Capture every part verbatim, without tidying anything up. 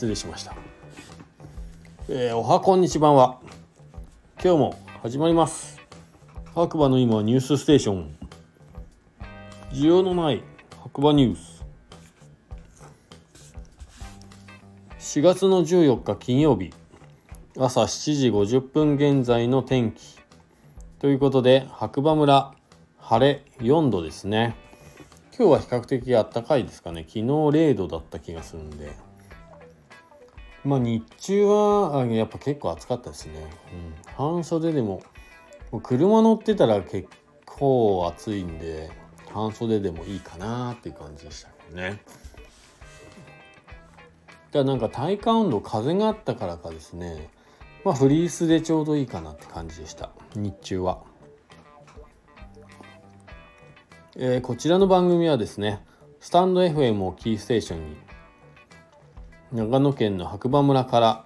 失礼しました、えー、おはこんにちばんは。今日も始まります。白馬の今ニュースステーション、需要のない白馬ニュース。しがつのじゅうよっか金曜日朝しちじごじゅっぷん現在の天気ということで、白馬村晴れよんどですね。今日は比較的暖かいですかね。昨日れいどだった気がするんで、まあ日中はやっぱ結構暑かったですね、うん、半袖でも、もう車乗ってたら結構暑いんで半袖でもいいかなっていう感じでしたけどね。じゃあなんか体感温度、風があったからかですね、まあフリースでちょうどいいかなって感じでした日中は。えー、こちらの番組はですね、スタンド エフエム をキーステーションに長野県の白馬村から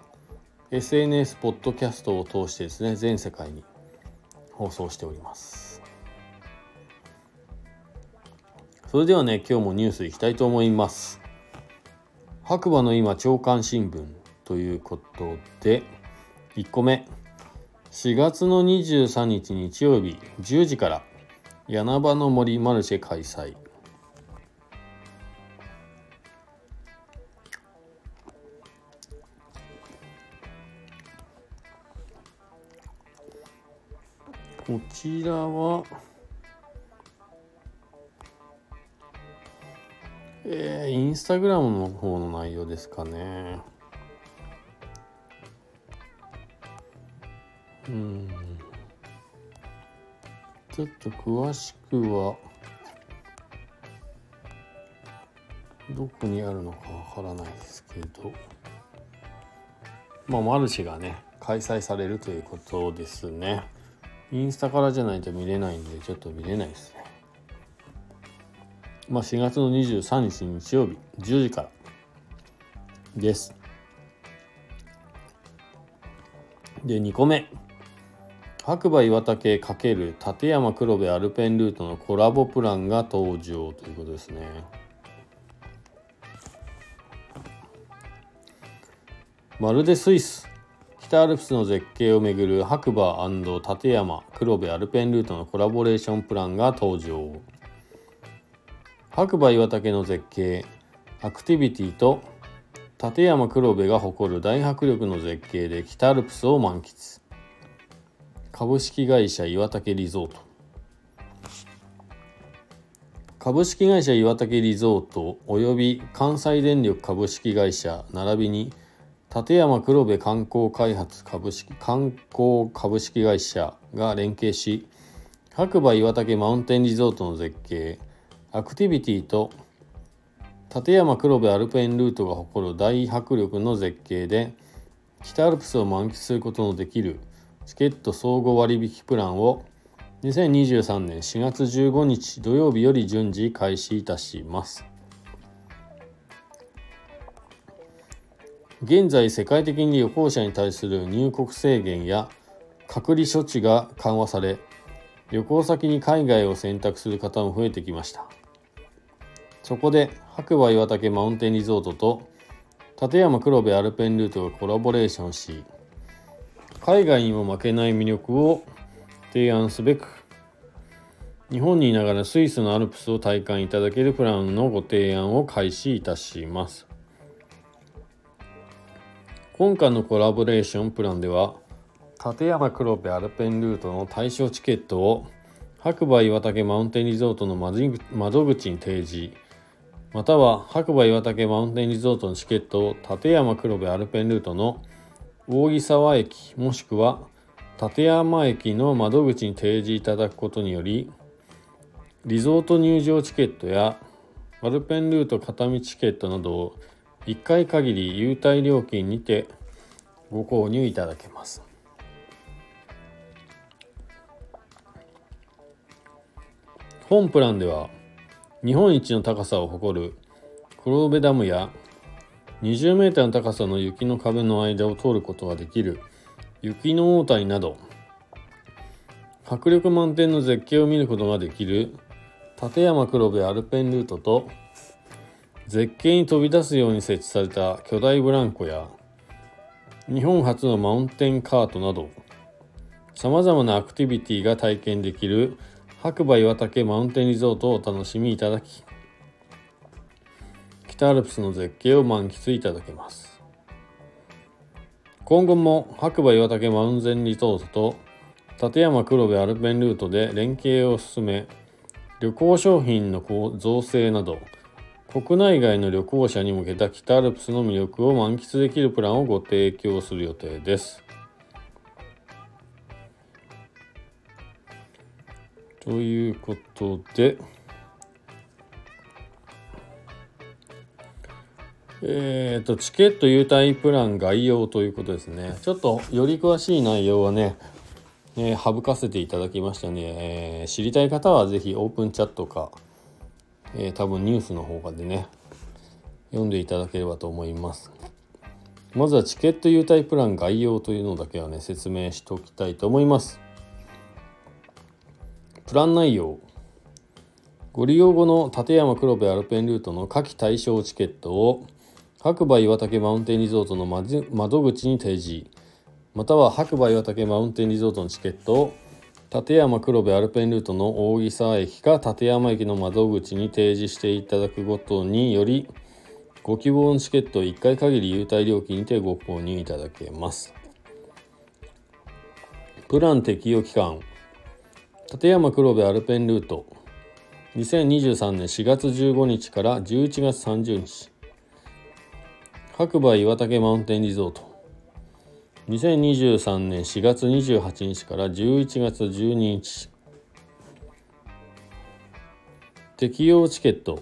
エスエヌエス ポッドキャストを通してですね、全世界に放送しております。それではね、今日もニュースいきたいと思います。白馬の今朝刊新聞ということで、いっこめ、しがつのにじゅうさんにち日曜日じゅうじから柳場の森マルシェ開催。こちらは、えー、インスタグラムの方の内容ですかね。うん。ちょっと詳しくはどこにあるのかわからないですけど、まあマルシェがね開催されるということですね。インスタからじゃないと見れないんでちょっと見れないですね。まあしがつのにじゅうさんにち日曜日じゅうじからです。でにこめ、白馬岩岳×立山黒部アルペンルートのコラボプランが登場ということですね。まるでスイス、北アルプスの絶景をめぐる白馬&立山黒部アルペンルートのコラボレーションプランが登場。白馬岩岳の絶景、アクティビティと立山黒部が誇る大迫力の絶景で北アルプスを満喫。株式会社岩岳リゾート。株式会社岩岳リゾートおよび関西電力株式会社並びに立山黒部観光開発株式観光株式会社が連携し、白馬岩岳マウンテンリゾートの絶景、アクティビティと立山黒部アルペンルートが誇る大迫力の絶景で北アルプスを満喫することのできるチケット総合割引プランをにせんにじゅうさんねんしがつじゅうごにち土曜日より順次開始いたします。現在世界的に旅行者に対する入国制限や隔離処置が緩和され、旅行先に海外を選択する方も増えてきました。そこで白馬岩岳マウンテンリゾートと立山黒部アルペンルートがコラボレーションし、海外にも負けない魅力を提案すべく、日本にいながらスイスのアルプスを体感いただけるプランのご提案を開始いたします。今回のコラボレーションプランでは、立山黒部アルペンルートの対象チケットを白馬岩岳マウンテンリゾートの窓口に提示、または白馬岩岳マウンテンリゾートのチケットを立山黒部アルペンルートの扇沢駅もしくは立山駅の窓口に提示いただくことにより、リゾート入場チケットやアルペンルート片道チケットなどをいっかい限り優待料金にてご購入いただけます。本プランでは日本一の高さを誇る黒部ダムやにじゅうメートルの高さの雪の壁の間を通ることができる雪の大谷など、迫力満点の絶景を見ることができる立山黒部アルペンルートと絶景に飛び出すように設置された巨大ブランコや日本初のマウンテンカートなどさまざまなアクティビティが体験できる白馬岩岳マウンテンリゾートをお楽しみいただき、北アルプスの絶景を満喫いただけます。今後も白馬岩岳マウンテンリゾートと立山黒部アルペンルートで連携を進め、旅行商品の造成など国内外の旅行者に向けた北アルプスの魅力を満喫できるプランをご提供する予定です。ということで、えーと、チケット優待プラン概要ということですね。ちょっとより詳しい内容はね、えー、省かせていただきましたね。えー、知りたい方はぜひオープンチャットかえー、多分ニュースの方でね読んでいただければと思います。まずはチケット優待プラン概要というのだけはね説明しておきたいと思います。プラン内容、ご利用後の立山黒部アルペンルートの夏季対象チケットを白馬岩岳マウンテンリゾートの窓口に提示、または白馬岩岳マウンテンリゾートのチケットを立山黒部アルペンルートの大木沢駅か立山駅の窓口に提示していただくごとにより、ご希望のチケットをいっかい限り優待料金にてご購入いただけます。プラン適用期間、立山黒部アルペンルートにせんにじゅうさんねんしがつじゅうごにちからじゅういちがつさんじゅうにち、白馬岩岳マウンテンリゾートにせんにじゅうさんねんしがつにじゅうはちにちからじゅういちがつじゅうににち、適用チケット、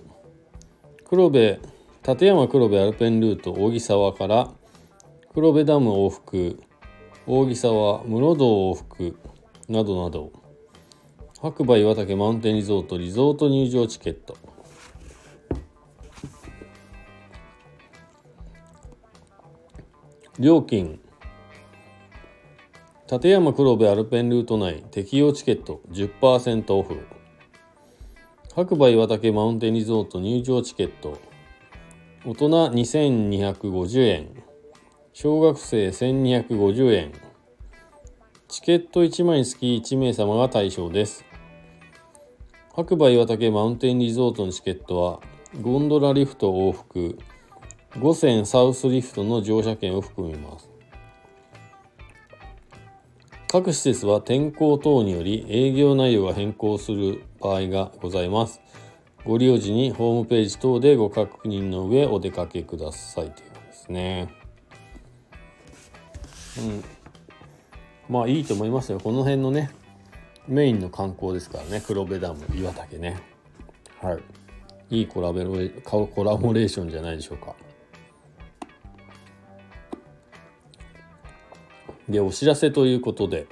黒部立山黒部アルペンルート扇沢から黒部ダム往復、扇沢室堂往復などなど、白馬岩岳マウンテンリゾートリゾート入場チケット、料金、立山黒部アルペンルート内適用チケット じゅっパーセント オフ、白馬岩岳マウンテンリゾート入場チケット大人にせんにひゃくごじゅうえん、小学生せんにひゃくごじゅうえん、チケットいちまいにつきいちめいさまが対象です。白馬岩岳マウンテンリゾートのチケットはゴンドラリフト往復五泉サウスリフトの乗車券を含みます。各施設は天候等により営業内容が変更する場合がございます。ご利用時にホームページ等でご確認の上お出かけくださいということですね。うん、まあいいと思いますよ。この辺のねメインの観光ですからね、黒部ダム、岩岳ね。はい、いいコラボレ、コラボレーションじゃないでしょうか。で、お知らせということで、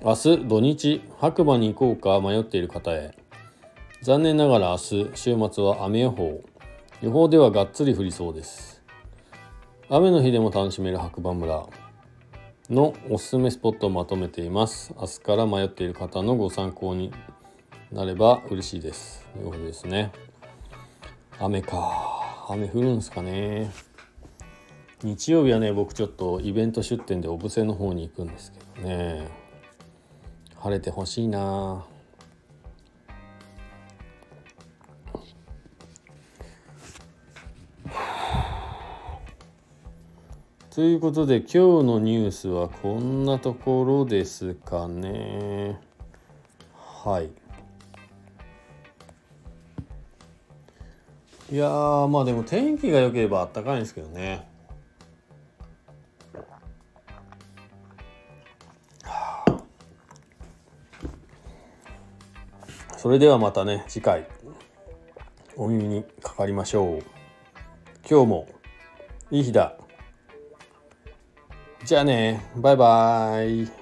明日土日白馬に行こうか迷っている方へ、残念ながら明日週末は雨予報、予報ではがっつり降りそうです。雨の日でも楽しめる白馬村のおすすめスポットをまとめています。明日から迷っている方のご参考になれば嬉しいですということですね。雨か、雨降るんですかね。日曜日はね、僕ちょっとイベント出店でお布施の方に行くんですけどね、晴れてほしいな。ということで、今日のニュースはこんなところですかね。はい。いやー、まあでも天気が良ければ暖かいんですけどね。それではまたね、次回お耳にかかりましょう。今日もいい日だ。じゃあね、バイバイ。